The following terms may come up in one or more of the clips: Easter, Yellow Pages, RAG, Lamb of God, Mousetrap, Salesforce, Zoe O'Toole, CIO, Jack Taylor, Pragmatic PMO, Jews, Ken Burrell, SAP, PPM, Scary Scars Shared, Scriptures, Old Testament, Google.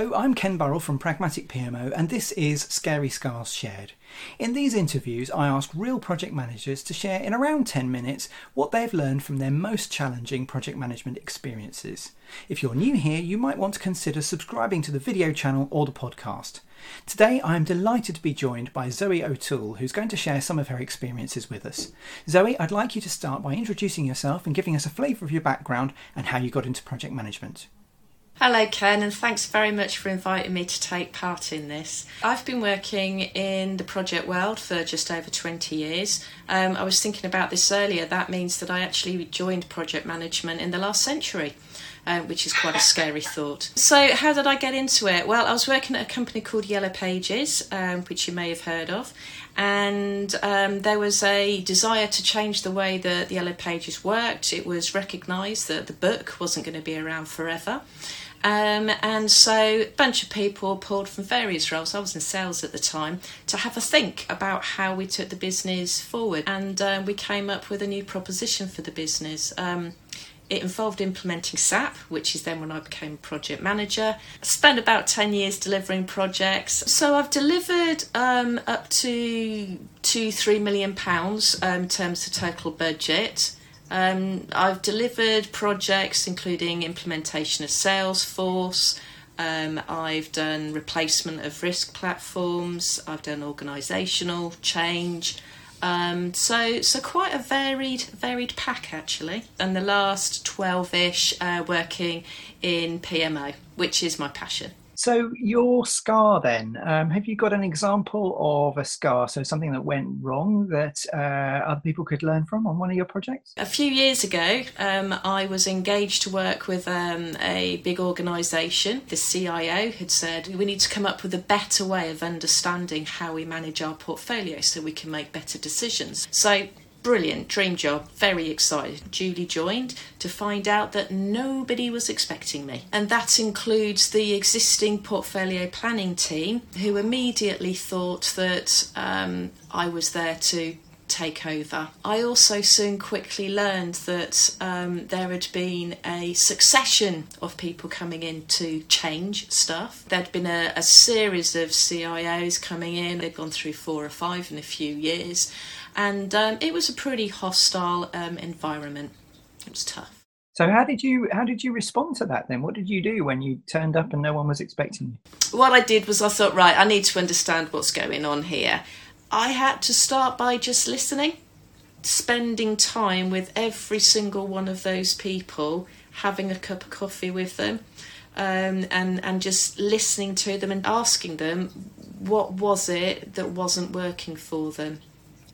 Hello, I'm Ken Burrell from Pragmatic PMO, and this is Scary Scars Shared. In these interviews, I ask real project managers to share in around 10 minutes what they've learned from their most challenging project management experiences. If you're new here, you might want to consider subscribing to the video channel or the podcast. Today, I am delighted to be joined by Zoe O'Toole, who's going to share some of her experiences with us. Zoe, I'd like you to start by introducing yourself and giving us a flavour of your background and how you got into project management. Hello Ken, and thanks very much for inviting me to take part in this. I've been working in the project world for just over 20 years. I was thinking about this earlier. That means that I actually joined project management in the last century, which is quite a scary thought. So how did I get into it? Well, I was working at a company called Yellow Pages, which you may have heard of, and there was a desire to change the way that the Yellow Pages worked. It was recognised that the book wasn't going to be around forever. And so a bunch of people pulled from various roles, I was in sales at the time, to have a think about how we took the business forward. And we came up with a new proposition for the business. It involved implementing SAP, which is then when I became project manager. I spent about 10 years delivering projects. So I've delivered up to £2-3 million in terms of total budget. I've delivered projects including implementation of Salesforce, I've done replacement of risk platforms, I've done organisational change, so quite a varied pack actually, and the last 12-ish working in PMO, which is my passion. So your scar then, have you got an example of a scar, so something that went wrong that other people could learn from on one of your projects? A few years ago, I was engaged to work with a big organisation. The CIO had said, we need to come up with a better way of understanding how we manage our portfolio so we can make better decisions. So brilliant, dream job, very excited. Duly joined to find out that nobody was expecting me. And that includes the existing portfolio planning team, who immediately thought that I was there to take over. I also soon quickly learned that there had been a succession of people coming in to change stuff. There'd been a series of CIOs coming in. They'd gone through 4 or 5 in a few years, and it was a pretty hostile environment. It was tough. So how did you respond to that then? What did you do when you turned up and no one was expecting you? What I did was I thought, right, I need to understand what's going on here. I had to start by just listening, spending time with every single one of those people, having a cup of coffee with them, and just listening to them and asking them what was it that wasn't working for them.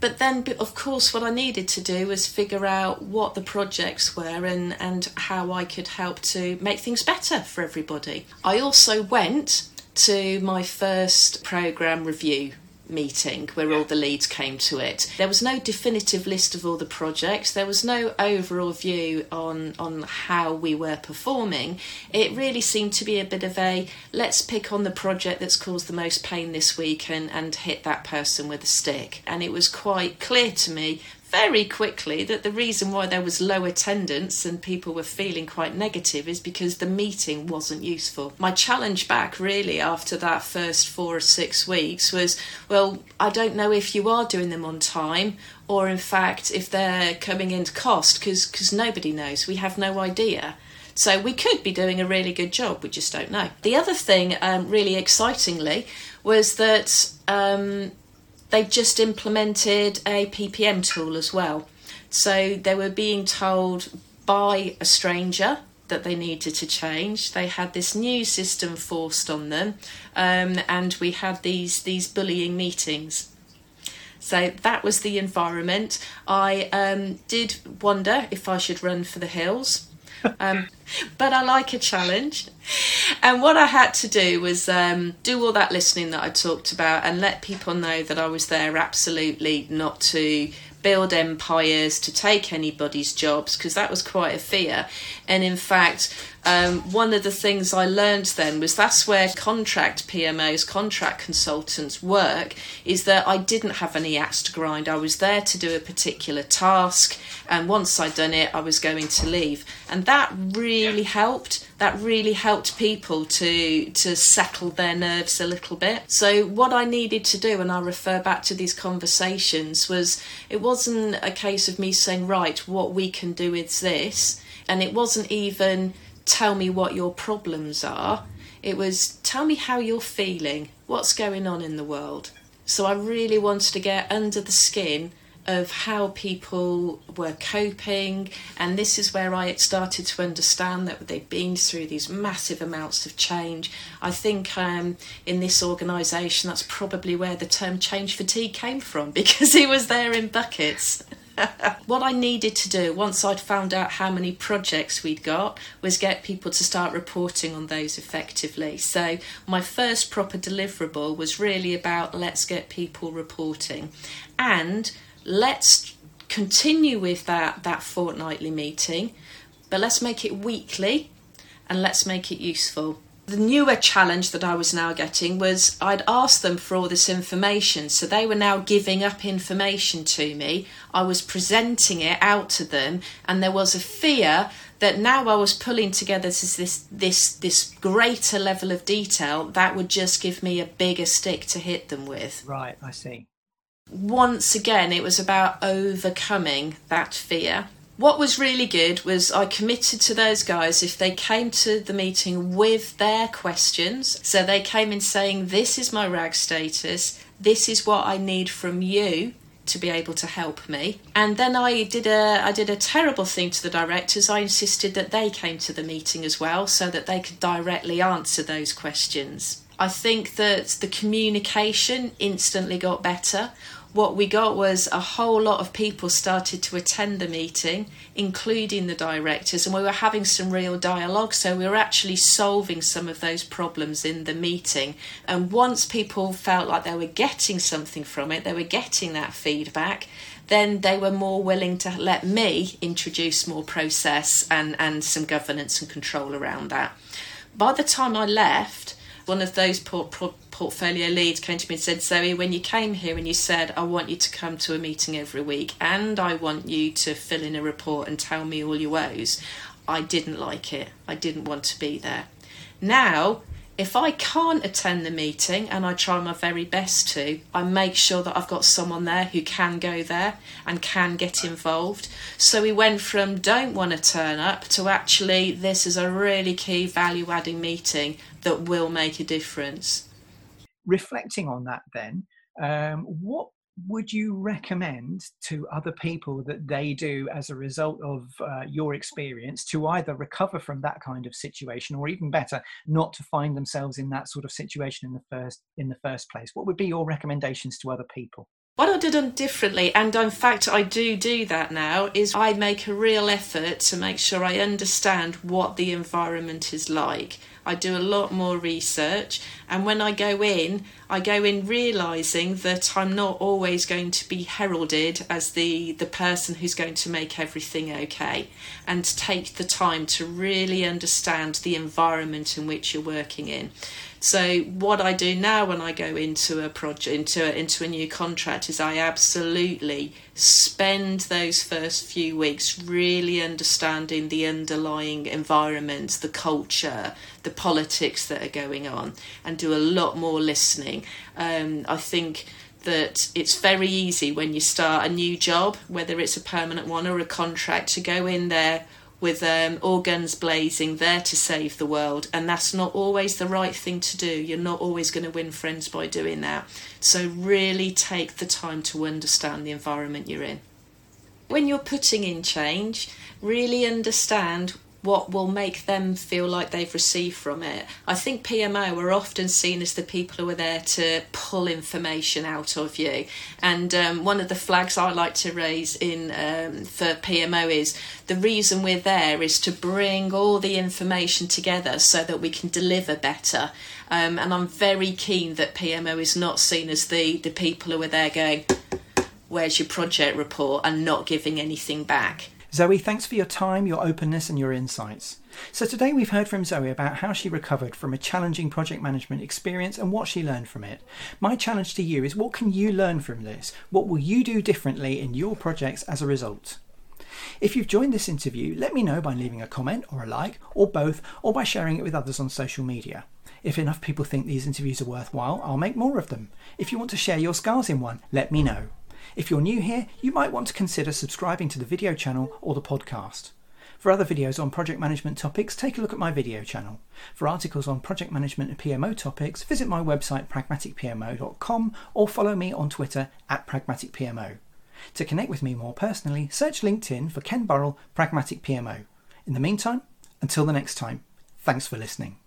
But then, of course, what I needed to do was figure out what the projects were and how I could help to make things better for everybody. I also went to my first programme review meeting where all the leads came to it. There was no definitive list of all the projects. There was no overall view on how we were performing. It really seemed to be a bit of a, let's pick on the project that's caused the most pain this week and hit that person with a stick. And it was quite clear to me very quickly that the reason why there was low attendance and people were feeling quite negative is because the meeting wasn't useful. My challenge back really after that first 4 or 6 weeks was, well, I don't know if you are doing them on time or in fact if they're coming into cost, because nobody knows, we have no idea. So we could be doing a really good job, we just don't know. The other thing really excitingly was that they've just implemented a PPM tool as well. So they were being told by a stranger that they needed to change. They had this new system forced on them, and we had these bullying meetings. So that was the environment. I did wonder if I should run for the hills. But I like a challenge, and what I had to do was do all that listening that I talked about and let people know that I was there absolutely not to build empires, to take anybody's jobs, because that was quite a fear, and in fact One of the things I learned then was that's where contract PMOs, contract consultants work, is that I didn't have any axe to grind. I was there to do a particular task, and once I'd done it, I was going to leave. And that really helped. That really helped people to settle their nerves a little bit. So what I needed to do, and I refer back to these conversations, was it wasn't a case of me saying, right, what we can do is this. And it wasn't even tell me what your problems are. It was tell me how you're feeling, what's going on in the world. So I really wanted to get under the skin of how people were coping, and this is where I started to understand that they've been through these massive amounts of change. I think in this organisation, that's probably where the term change fatigue came from, because it was there in buckets. What I needed to do once I'd found out how many projects we'd got was get people to start reporting on those effectively. So my first proper deliverable was really about let's get people reporting, and let's continue with that fortnightly meeting, but let's make it weekly and let's make it useful. The newer challenge that I was now getting was I'd asked them for all this information, so they were now giving up information to me. I was presenting it out to them, and there was a fear that now I was pulling together this greater level of detail that would just give me a bigger stick to hit them with. Right, I see. Once again, it was about overcoming that fear. What was really good was I committed to those guys if they came to the meeting with their questions. So they came in saying, this is my RAG status, this is what I need from you to be able to help me. And then I did a terrible thing to the directors. I insisted that they came to the meeting as well so that they could directly answer those questions. I think that the communication instantly got better. What we got was a whole lot of people started to attend the meeting, including the directors, and we were having some real dialogue, so we were actually solving some of those problems in the meeting. And once people felt like they were getting something from it, they were getting that feedback, then they were more willing to let me introduce more process and some governance and control around that. By the time I left, one of those portfolio leads came to me and said, Zoe, when you came here and you said, I want you to come to a meeting every week and I want you to fill in a report and tell me all your woes, I didn't like it. I didn't want to be there. Now, if I can't attend the meeting, and I try my very best to, I make sure that I've got someone there who can go there and can get involved. So we went from don't want to turn up to actually this is a really key value-adding meeting that will make a difference. Reflecting on that then, what would you recommend to other people that they do as a result of your experience to either recover from that kind of situation, or even better, not to find themselves in that sort of situation in the first place? What would be your recommendations to other people? What I did differently, and in fact I do that now, is I make a real effort to make sure I understand what the environment is like. I do a lot more research, and when I go in realising that I'm not always going to be heralded as the person who's going to make everything okay, and take the time to really understand the environment in which you're working in. So what I do now when I go into a project, into a new contract, is I absolutely spend those first few weeks really understanding the underlying environment, the culture, the politics that are going on, and do a lot more listening. I think that it's very easy when you start a new job, whether it's a permanent one or a contract, to go in there with all guns blazing, there to save the world. And that's not always the right thing to do. You're not always going to win friends by doing that. So really take the time to understand the environment you're in. When you're putting in change, really understand what will make them feel like they've received from it. I think PMO are often seen as the people who are there to pull information out of you. And one of the flags I like to raise in for PMO is the reason we're there is to bring all the information together so that we can deliver better. And I'm very keen that PMO is not seen as the people who are there going, where's your project report, and not giving anything back. Zoe, thanks for your time, your openness and your insights. So today we've heard from Zoe about how she recovered from a challenging project management experience and what she learned from it. My challenge to you is, what can you learn from this? What will you do differently in your projects as a result? If you've joined this interview, let me know by leaving a comment or a like or both, or by sharing it with others on social media. If enough people think these interviews are worthwhile, I'll make more of them. If you want to share your scars in one, let me know. If you're new here, you might want to consider subscribing to the video channel or the podcast. For other videos on project management topics, take a look at my video channel. For articles on project management and PMO topics, visit my website pragmaticpmo.com or follow me on Twitter @pragmaticpmo. To connect with me more personally, search LinkedIn for Ken Burrell, Pragmatic PMO. In the meantime, until the next time, thanks for listening.